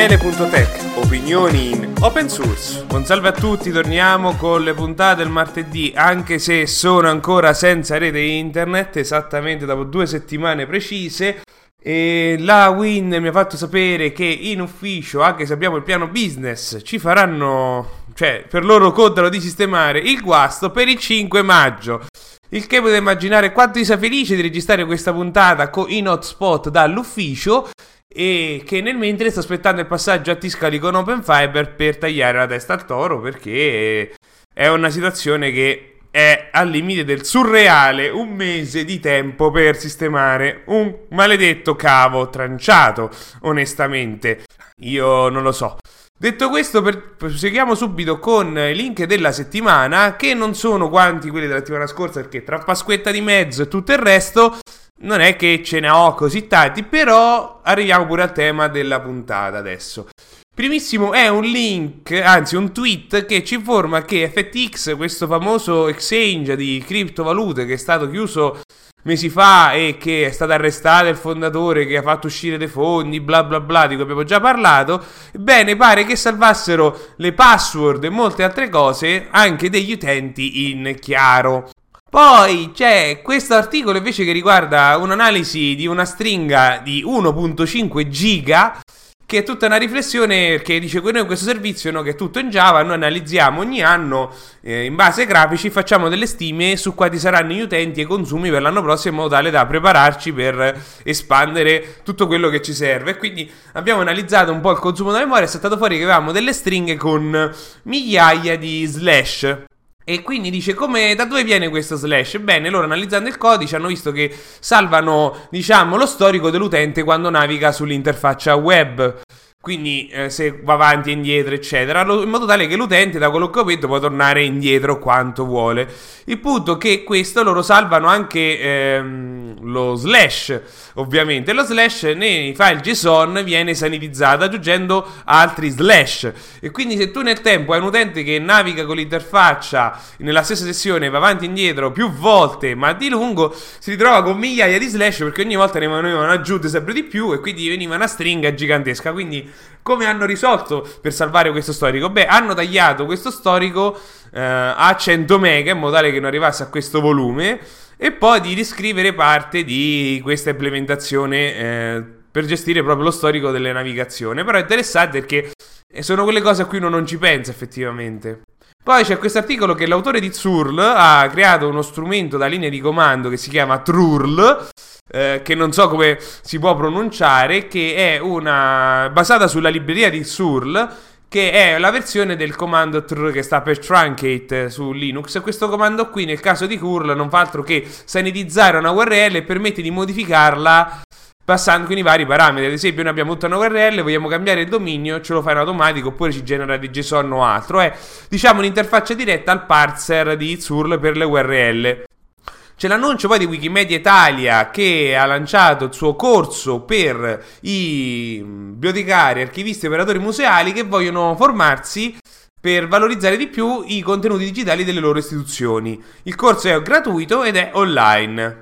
Opinione.tech, opinioni in open source. Buon salve a tutti, torniamo con le puntate del martedì, anche se sono ancora senza rete internet, esattamente dopo 2 settimane precise. E la Win mi ha fatto sapere che in ufficio, anche se abbiamo il piano business, ci faranno, cioè per loro contano di sistemare il guasto per il 5 maggio. Il che potete immaginare quanto io sia felice di registrare questa puntata in hotspot dall'ufficio e che nel mentre sto aspettando il passaggio a Tiscali con Open Fiber per tagliare la testa al toro, perché è una situazione che è al limite del surreale. 1 mese di tempo per sistemare un maledetto cavo tranciato, onestamente io non lo so. Detto questo, proseguiamo subito con i link della settimana, che non sono quanti quelli della settimana scorsa, perché tra Pasquetta di mezzo e tutto il resto non è che ce ne ho così tanti, però arriviamo pure al tema della puntata adesso. Primissimo è un link, anzi un tweet, che ci informa che FTX, questo famoso exchange di criptovalute che è stato chiuso mesi fa e che è stato arrestato il fondatore che ha fatto uscire dei fondi, bla bla bla, di cui abbiamo già parlato, bene, pare che salvassero le password e molte altre cose anche degli utenti in chiaro. Poi c'è questo articolo invece che riguarda un'analisi di una stringa di 1.5 giga, che è tutta una riflessione che dice che noi in questo servizio, no, che è tutto in Java, noi analizziamo ogni anno in base ai grafici, facciamo delle stime su quali saranno gli utenti e i consumi per l'anno prossimo, in modo tale da prepararci per espandere tutto quello che ci serve. E quindi abbiamo analizzato un po' il consumo della memoria e è saltato fuori che avevamo delle stringhe con migliaia di slash. E quindi dice, come, da dove viene questo slash? Bene, loro analizzando il codice hanno visto che salvano, diciamo, lo storico dell'utente quando naviga sull'interfaccia web. Quindi se va avanti e indietro, eccetera, in modo tale che l'utente, da quello che ho capito, può tornare indietro quanto vuole. Il punto che questo loro salvano anche lo slash, ovviamente. Lo slash nei file JSON viene sanitizzato aggiungendo altri slash. E quindi se tu nel tempo hai un utente che naviga con l'interfaccia nella stessa sessione, va avanti e indietro più volte, ma di lungo, si ritrova con migliaia di slash, perché ogni volta ne venivano aggiunte sempre di più e quindi veniva una stringa gigantesca. Quindi come hanno risolto per salvare questo storico? Beh, hanno tagliato questo storico a 100 mega in modo tale che non arrivasse a questo volume, e poi di riscrivere parte di questa implementazione per gestire proprio lo storico delle navigazioni. Però è interessante perché sono quelle cose a cui uno non ci pensa effettivamente. Poi c'è questo articolo che l'autore di ZURL ha creato uno strumento da linea di comando che si chiama TRURL, che non so come si può pronunciare, che è una basata sulla libreria di ZURL, che è la versione del comando TRURL che sta per truncate su Linux. Questo comando qui nel caso di curl non fa altro che sanitizzare una URL e permette di modificarla passando con i vari parametri. Ad esempio, noi abbiamo tutta una URL, vogliamo cambiare il dominio, ce lo fa in automatico, oppure ci genera di JSON o altro. È, diciamo, un'interfaccia diretta al parser di ZURL per le URL. C'è l'annuncio poi di Wikimedia Italia, che ha lanciato il suo corso per i bibliotecari, archivisti e operatori museali che vogliono formarsi per valorizzare di più i contenuti digitali delle loro istituzioni. Il corso è gratuito ed è online.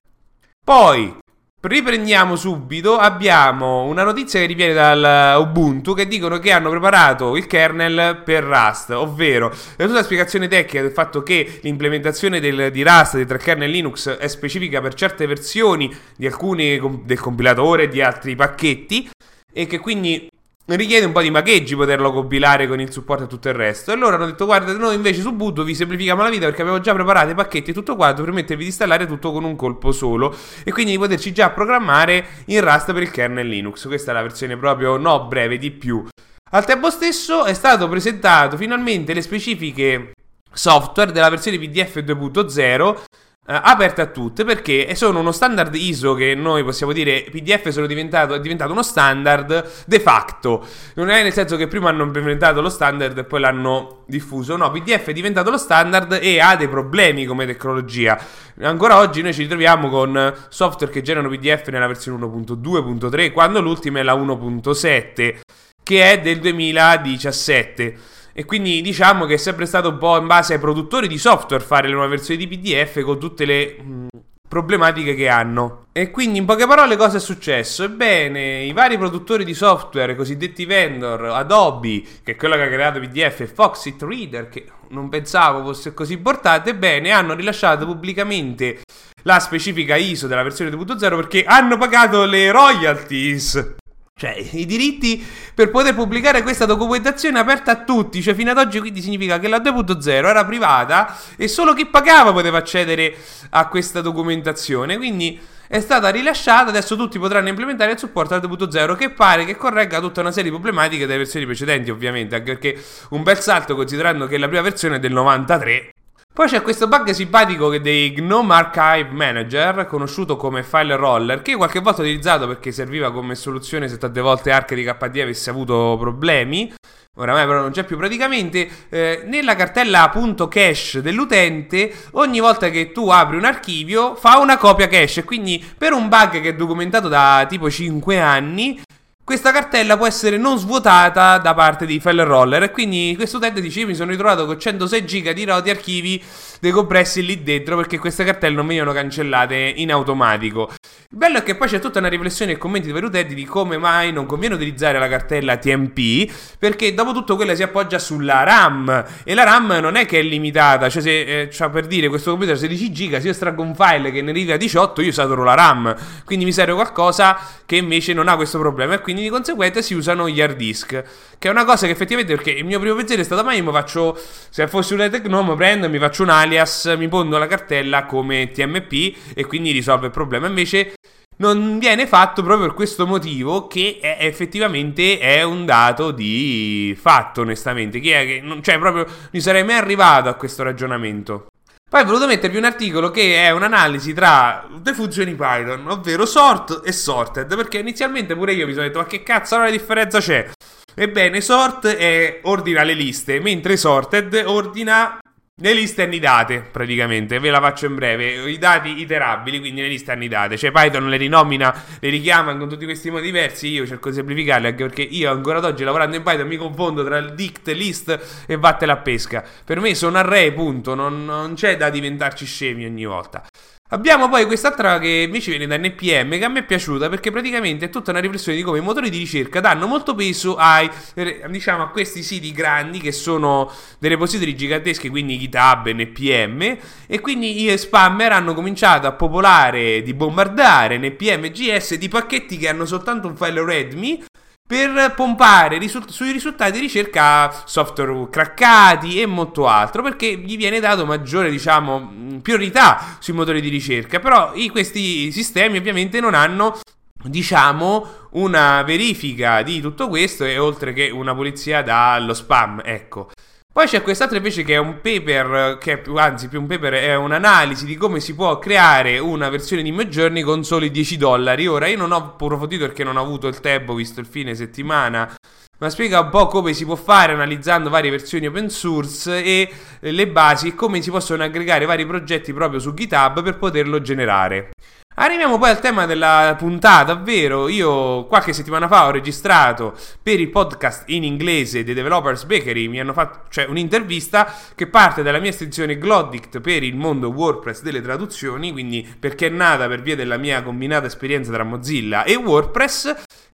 Poi riprendiamo subito, abbiamo una notizia che riviene dal Ubuntu, che dicono che hanno preparato il kernel per Rust, ovvero è tutta la spiegazione tecnica del fatto che l'implementazione di Rust, dei 3 kernel Linux, è specifica per certe versioni di alcuni del compilatore e di altri pacchetti, e che quindi richiede un po' di magheggi poterlo compilare con il supporto e tutto il resto. E allora hanno detto, guarda, noi invece su Ubuntu vi semplifichiamo la vita, perché abbiamo già preparato i pacchetti e tutto quanto, permettervi di installare tutto con un colpo solo e quindi di poterci già programmare in Rust per il kernel Linux. Questa è la versione proprio no breve di più. Al tempo stesso è stato presentato finalmente le specifiche software della versione PDF 2.0, aperte a tutte, perché sono uno standard ISO che noi possiamo dire PDF è diventato uno standard de facto. Non è nel senso che prima hanno implementato lo standard e poi l'hanno diffuso, no, PDF è diventato lo standard e ha dei problemi come tecnologia. Ancora oggi noi ci ritroviamo con software che generano PDF nella versione 1.2.3, quando l'ultima è la 1.7, che è del 2017. E quindi diciamo che è sempre stato un po' in base ai produttori di software fare le nuove versioni di PDF con tutte le problematiche che hanno. E quindi in poche parole cosa è successo? Ebbene, i vari produttori di software, cosiddetti vendor, Adobe, che è quello che ha creato PDF, e Foxit Reader, che non pensavo fosse così portato, ebbene, hanno rilasciato pubblicamente la specifica ISO della versione 2.0 perché hanno pagato le royalties, cioè i diritti per poter pubblicare questa documentazione aperta a tutti, cioè fino ad oggi. Quindi significa che la 2.0 era privata e solo chi pagava poteva accedere a questa documentazione, quindi è stata rilasciata, adesso tutti potranno implementare il supporto alla 2.0, che pare che corregga tutta una serie di problematiche delle versioni precedenti, ovviamente, anche perché un bel salto considerando che la prima versione è del 93. Poi c'è questo bug simpatico che dei Gnome Archive Manager, conosciuto come File Roller, che qualche volta ho utilizzato perché serviva come soluzione se tante volte Arch di KDE avesse avuto problemi. Oramai però non c'è più praticamente. Nella cartella .cache dell'utente, ogni volta che tu apri un archivio fa una copia cache, quindi per un bug che è documentato da tipo 5 anni, questa cartella può essere non svuotata da parte di File Roller, e quindi questo utente dice: mi sono ritrovato con 106 giga di archivi decompressi lì dentro perché queste cartelle non venivano cancellate in automatico. Il bello è che poi c'è tutta una riflessione e commenti di vari utenti di come mai non conviene utilizzare la cartella TMP, perché dopo tutto quella si appoggia sulla RAM, e la RAM non è che è limitata, cioè se cioè per dire questo computer 16 giga, se io estraggo un file che ne riga 18 io saturo la RAM, quindi mi serve qualcosa che invece non ha questo problema, e quindi di conseguenza si usano gli hard disk, che è una cosa che effettivamente, perché il mio primo pensiero è stato: ma io mi faccio, se fossi un Gnome prendo, mi faccio un alias, mi pongo la cartella come TMP e quindi risolve il problema. Invece non viene fatto proprio per questo motivo, che è effettivamente è un dato di fatto, onestamente. Chi è che non, cioè proprio non sarei mai arrivato a questo ragionamento. Poi ho voluto mettervi un articolo che è un'analisi tra due funzioni Python, ovvero sort e sorted, perché inizialmente pure io mi sono detto: ma che cazzo, allora la differenza c'è? Ebbene, sort ordina le liste, mentre sorted ordina le liste annidate, praticamente. Ve la faccio in breve: i dati iterabili, quindi le liste annidate, cioè Python le rinomina, le richiama con tutti questi modi diversi. Io cerco di semplificarli, anche perché io ancora ad oggi, lavorando in Python, mi confondo tra il dict, list e vattela a pesca. Per me sono array, punto, non c'è da diventarci scemi ogni volta. Abbiamo poi quest'altra che invece viene da NPM, che a me è piaciuta perché praticamente è tutta una riflessione di come i motori di ricerca danno molto peso ai, diciamo, a questi siti grandi che sono dei repository giganteschi, quindi GitHub, NPM, e quindi gli spammer hanno cominciato a popolare, di bombardare NPM GS di pacchetti che hanno soltanto un file readme per pompare sui risultati di ricerca software craccati e molto altro, perché gli viene dato maggiore, diciamo, priorità sui motori di ricerca. Però questi sistemi ovviamente non hanno, diciamo, una verifica di tutto questo, e oltre che una pulizia dallo spam, ecco. Poi c'è quest'altro invece che è un paper, che più un paper, è un'analisi di come si può creare una versione di Midjourney con soli $10. Ora io non ho approfondito perché non ho avuto il tempo, visto il fine settimana, ma spiega un po' come si può fare analizzando varie versioni open source e le basi, e come si possono aggregare vari progetti proprio su GitHub per poterlo generare. Arriviamo poi al tema della puntata, ovvero io qualche settimana fa ho registrato per il podcast in inglese The Developers Bakery, mi hanno fatto, cioè, un'intervista che parte dalla mia estensione Glodict per il mondo WordPress delle traduzioni, quindi perché è nata per via della mia combinata esperienza tra Mozilla e WordPress,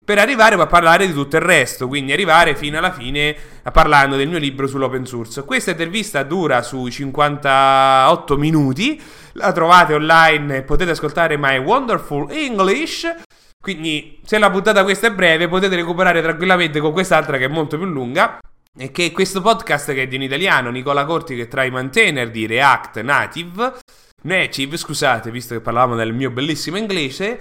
per arrivare a parlare di tutto il resto, quindi arrivare fino alla fine parlando del mio libro sull'open source. Questa intervista dura sui 58 minuti, la trovate online, potete ascoltare My Wonderful English, quindi se la puntata questa è breve potete recuperare tranquillamente con quest'altra che è molto più lunga. E che questo podcast, che è di un italiano, Nicola Corti, che è tra i maintainer di React Native, scusate, visto che parlavamo del mio bellissimo inglese,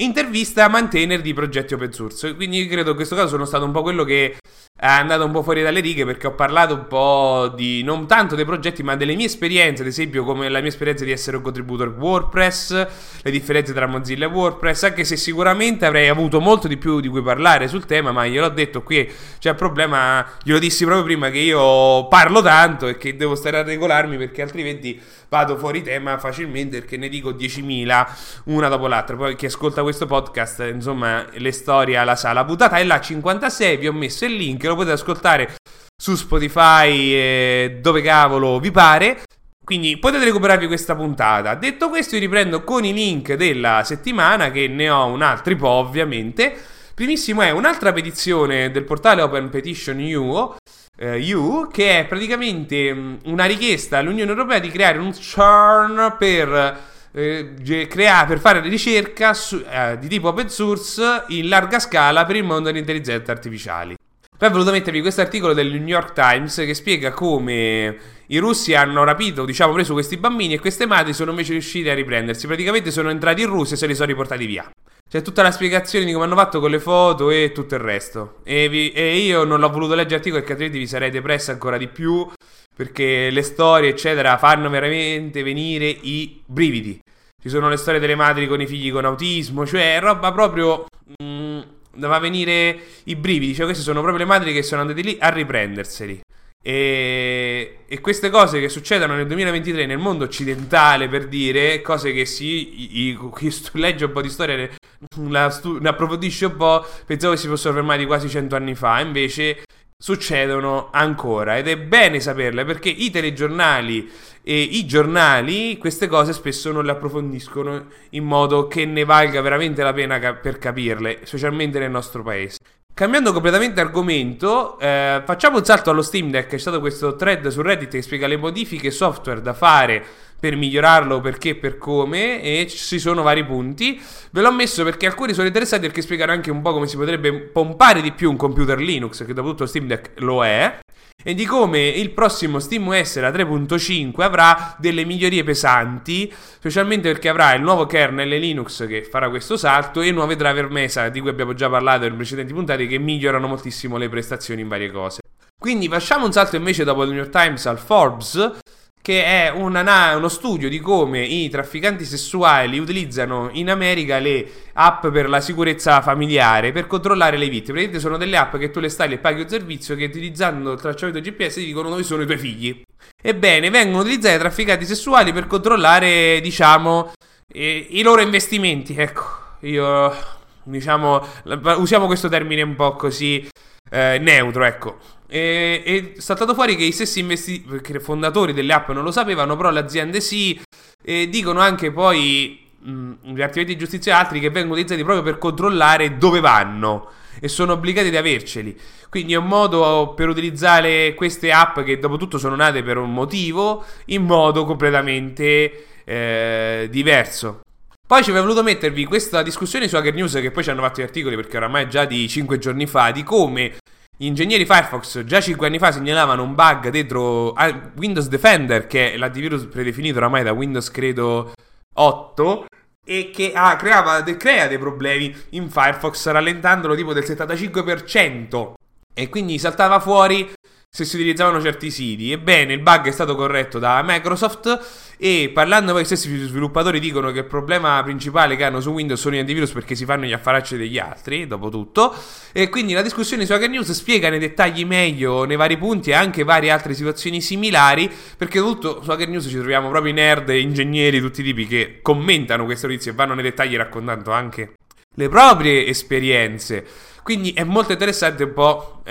intervista maintainer di progetti open source. Quindi credo in questo caso sono stato un po' quello che è andato un po' fuori dalle righe, perché ho parlato un po' di, non tanto dei progetti, ma delle mie esperienze, ad esempio come la mia esperienza di essere un contributor WordPress, le differenze tra Mozilla e WordPress, anche se sicuramente avrei avuto molto di più di cui parlare sul tema, ma gliel'ho detto qui, c'è il problema, glielo dissi proprio prima, che io parlo tanto e che devo stare a regolarmi, perché altrimenti vado fuori tema facilmente, perché ne dico 10.000 una dopo l'altra. Poi chi ascolta questo podcast, insomma, le storie alla sala buttata è la 56, vi ho messo il link, lo potete ascoltare su Spotify dove cavolo vi pare. Quindi potete recuperarvi questa puntata. Detto questo, vi riprendo con i link della settimana, che ne ho un altri po' ovviamente. Primissimo è un'altra petizione del portale Open Petition EU, che è praticamente una richiesta all'Unione Europea di creare un CERN per fare ricerca di tipo open source in larga scala per il mondo dell'intelligenza artificiale. Poi ho voluto mettervi questo articolo del New York Times che spiega come i russi hanno rapito, diciamo, preso questi bambini, e queste madri sono invece riuscite a riprendersi. Praticamente sono entrati in Russia e se li sono riportati via. C'è tutta la spiegazione di come hanno fatto con le foto e tutto il resto. E io non l'ho voluto leggere l'articolo perché altrimenti vi sarei depressa ancora di più, perché le storie eccetera fanno veramente venire i brividi. Ci sono le storie delle madri con i figli con autismo, cioè roba proprio... va a venire i brividi, cioè queste sono proprio le madri che sono andate lì a riprenderseli. E queste cose che succedono nel 2023 nel mondo occidentale, per dire, cose che legge un po' di storia, ne approfondisce un po', pensavo che si fossero fermati quasi 100 anni fa, invece succedono ancora, ed è bene saperle, perché i telegiornali e i giornali queste cose spesso non le approfondiscono in modo che ne valga veramente la pena per capirle, specialmente nel nostro paese. Cambiando completamente argomento, facciamo un salto allo Steam Deck. C'è stato questo thread su Reddit che spiega le modifiche software da fare per migliorarlo, perché, per come, e ci sono vari punti. Ve l'ho messo perché alcuni sono interessanti, perché spiegano anche un po' come si potrebbe pompare di più un computer Linux, che dopo tutto Steam Deck lo è, e di come il prossimo SteamOS, la 3.5, avrà delle migliorie pesanti, specialmente perché avrà il nuovo kernel Linux che farà questo salto e nuove driver Mesa, di cui abbiamo già parlato in precedenti puntate, che migliorano moltissimo le prestazioni in varie cose. Quindi facciamo un salto invece dopo il New York Times al Forbes, che è uno studio di come i trafficanti sessuali utilizzano in America le app per la sicurezza familiare per controllare le vittime. Praticamente sono delle app che tu le stai e paghi un servizio che, utilizzando il tracciamento GPS, ti dicono dove sono i tuoi figli. Ebbene, vengono utilizzati i trafficanti sessuali per controllare, diciamo, i loro investimenti. Ecco, io, diciamo, usiamo questo termine un po' così neutro, ecco. E è saltato fuori che i stessi fondatori delle app non lo sapevano, però le aziende sì, e dicono anche poi gli attivati di giustizia e altri che vengono utilizzati proprio per controllare dove vanno e sono obbligati ad averceli. Quindi è un modo per utilizzare queste app, che dopo tutto sono nate per un motivo, in modo completamente diverso. Poi ci avevo voluto mettervi questa discussione su Hacker News, che poi ci hanno fatto gli articoli, perché oramai è già di 5 giorni fa, di come gli ingegneri Firefox già 5 anni fa segnalavano un bug dentro Windows Defender, che è l'antivirus predefinito oramai da Windows, credo, 8, e che crea dei problemi in Firefox, rallentandolo tipo del 75%, e quindi saltava fuori se si utilizzavano certi siti. Ebbene, il bug è stato corretto da Microsoft, e parlando poi gli stessi sviluppatori dicono che il problema principale che hanno su Windows sono gli antivirus, perché si fanno gli affaracci degli altri, dopo tutto. E quindi la discussione su Hacker News spiega nei dettagli meglio nei vari punti e anche varie altre situazioni similari, perché tutto su Hacker News ci troviamo proprio nerd e ingegneri di tutti i tipi che commentano queste notizie e vanno nei dettagli raccontando anche le proprie esperienze. Quindi è molto interessante un po'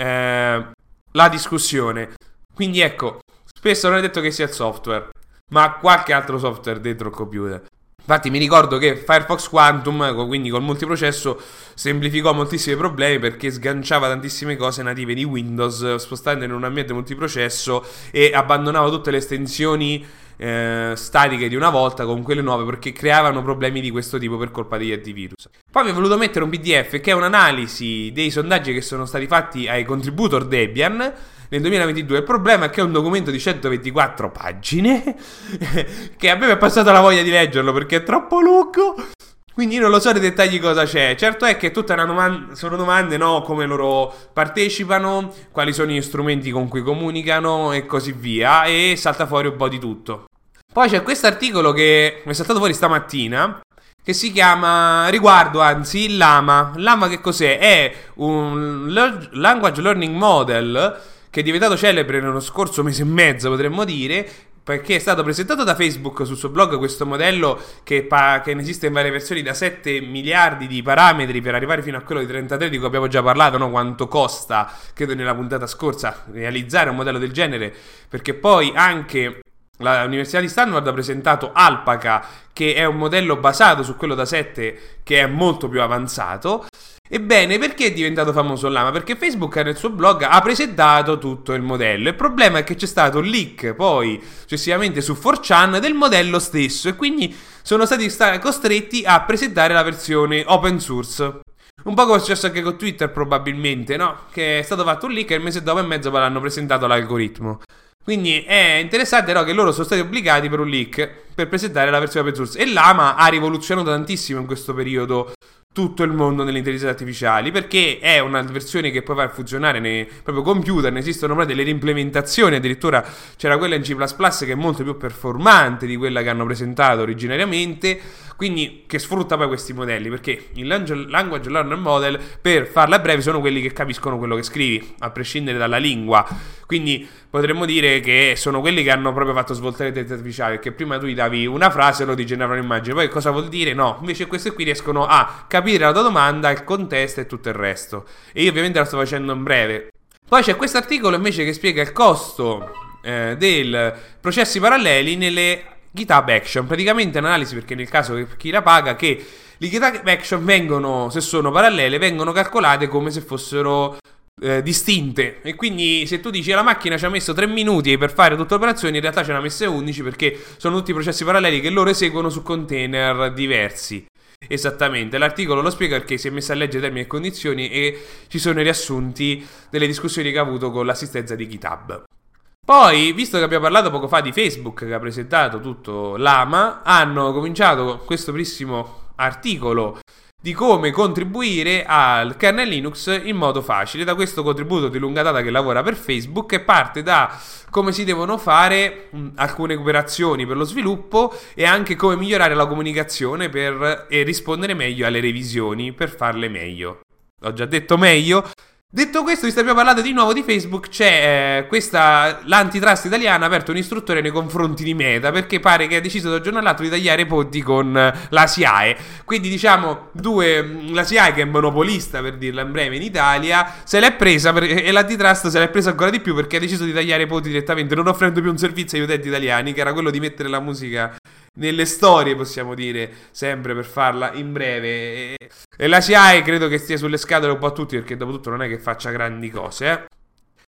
la discussione. Quindi ecco, spesso non è detto che sia il software, ma qualche altro software dentro il computer. Infatti mi ricordo che Firefox Quantum, quindi col multiprocesso, semplificò moltissimi problemi, perché sganciava tantissime cose native di Windows, spostando in un ambiente multiprocesso, e abbandonava tutte le estensioni statiche di una volta con quelle nuove, perché creavano problemi di questo tipo per colpa degli antivirus. Poi mi ho voluto mettere un PDF che è un'analisi dei sondaggi che sono stati fatti ai contributor Debian nel 2022. Il problema è che è un documento di 124 pagine che a me mi è passata la voglia di leggerlo perché è troppo lungo, quindi non lo so nei dettagli cosa c'è. Certo è che tutta sono domande, no? Come loro partecipano, quali sono gli strumenti con cui comunicano e così via, e salta fuori un po' di tutto. Poi c'è questo articolo che mi è saltato fuori stamattina, che si chiama Llama. Llama che cos'è? È un language learning model che è diventato celebre nello scorso mese e mezzo, potremmo dire, perché è stato presentato da Facebook sul suo blog. Questo modello che esiste in varie versioni, da 7 miliardi di parametri per arrivare fino a quello di 33, di cui abbiamo già parlato, no? Quanto costa, credo nella puntata scorsa, realizzare un modello del genere, perché poi anche l'Università di Stanford ha presentato Alpaca, che è un modello basato su quello da 7, che è molto più avanzato. Ebbene, perché è diventato famoso Llama? Perché Facebook nel suo blog ha presentato tutto il modello. Il problema è che c'è stato un leak poi successivamente su 4chan del modello stesso, e quindi sono stati costretti a presentare la versione open source. Un po' come è successo anche con Twitter probabilmente, no? Che è stato fatto un leak e il mese dopo e mezzo poi l'hanno presentato l'algoritmo. Quindi è interessante, no, che loro sono stati obbligati per un leak per presentare la versione open source. E Llama ha rivoluzionato tantissimo in questo periodo tutto il mondo dell'intelligenza artificiale, perché è una versione che poi va a funzionare nei proprio computer, ne esistono ormai delle reimplementazioni, addirittura c'era quella in C++ che è molto più performante di quella che hanno presentato originariamente, quindi che sfrutta poi questi modelli, perché il language learner model, per farla breve, sono quelli che capiscono quello che scrivi, a prescindere dalla lingua, quindi potremmo dire che sono quelli che hanno proprio fatto svoltare l'intelligenza artificiale, perché prima tu gli davi una frase e lo ti generava un'immagine, poi cosa vuol dire? No, invece queste qui riescono a capire la tua domanda, il contesto e tutto il resto. E io ovviamente la sto facendo in breve. Poi c'è questo articolo invece che spiega il costo dei processi paralleli nelle GitHub Action. Praticamente un'analisi, perché nel caso che chi la paga, che le GitHub Action vengono, se sono parallele, vengono calcolate come se fossero distinte, e quindi se tu dici la macchina ci ha messo 3 minuti per fare tutte le operazioni, in realtà ce ne ha messe 11, perché sono tutti processi paralleli che loro eseguono su container diversi. Esattamente, l'articolo lo spiega perché si è messa a leggere termini e condizioni e ci sono i riassunti delle discussioni che ha avuto con l'assistenza di GitHub. Poi, visto che abbiamo parlato poco fa di Facebook che ha presentato tutto Llama, hanno cominciato questo bellissimo articolo di come contribuire al kernel Linux in modo facile, da questo contributo di lunga data che lavora per Facebook, che parte da come si devono fare alcune operazioni per lo sviluppo e anche come migliorare la comunicazione per rispondere meglio alle revisioni, per farle meglio. Ho già detto meglio. Detto questo, vi abbiamo parlato di nuovo di Facebook. C'è questa l'antitrust italiana ha aperto un'istruttoria nei confronti di Meta, perché pare che ha deciso da un giorno all'altro di tagliare i ponti con la SIAE. Quindi diciamo la SIAE, che è monopolista per dirla in breve in Italia, se l'è presa e l'antitrust se l'è presa ancora di più, perché ha deciso di tagliare i ponti direttamente, non offrendo più un servizio agli utenti italiani, che era quello di mettere la musica nelle storie, possiamo dire, sempre per farla in breve. E la SIAE credo che stia sulle scatole un po' a tutti, perché dopo tutto non è che faccia grandi cose,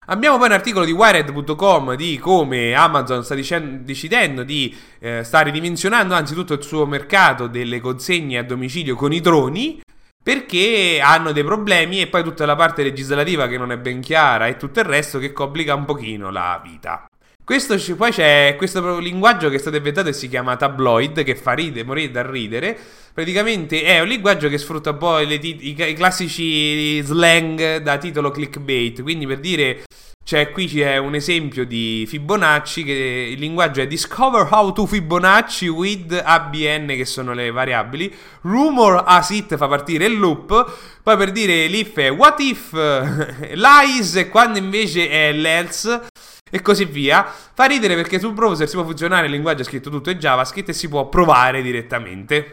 Abbiamo poi un articolo di Wired.com di come Amazon sta decidendo di sta ridimensionando anzitutto il suo mercato delle consegne a domicilio con i droni, perché hanno dei problemi, e poi tutta la parte legislativa che non è ben chiara e tutto il resto che complica un pochino la vita. Poi c'è questo linguaggio che è stato inventato e si chiama Tabloid, che fa morire da ridere. Praticamente è un linguaggio che sfrutta poi i classici slang da titolo clickbait. Quindi per dire, qui c'è un esempio di Fibonacci, che il linguaggio è Discover how to Fibonacci with ABN, che sono le variabili. Rumor as it fa partire il loop. Poi per dire l'if è what if, lies, quando invece è l'else, e così via. Fa ridere perché sul browser si può funzionare il linguaggio, è scritto tutto in JavaScript e si può provare direttamente.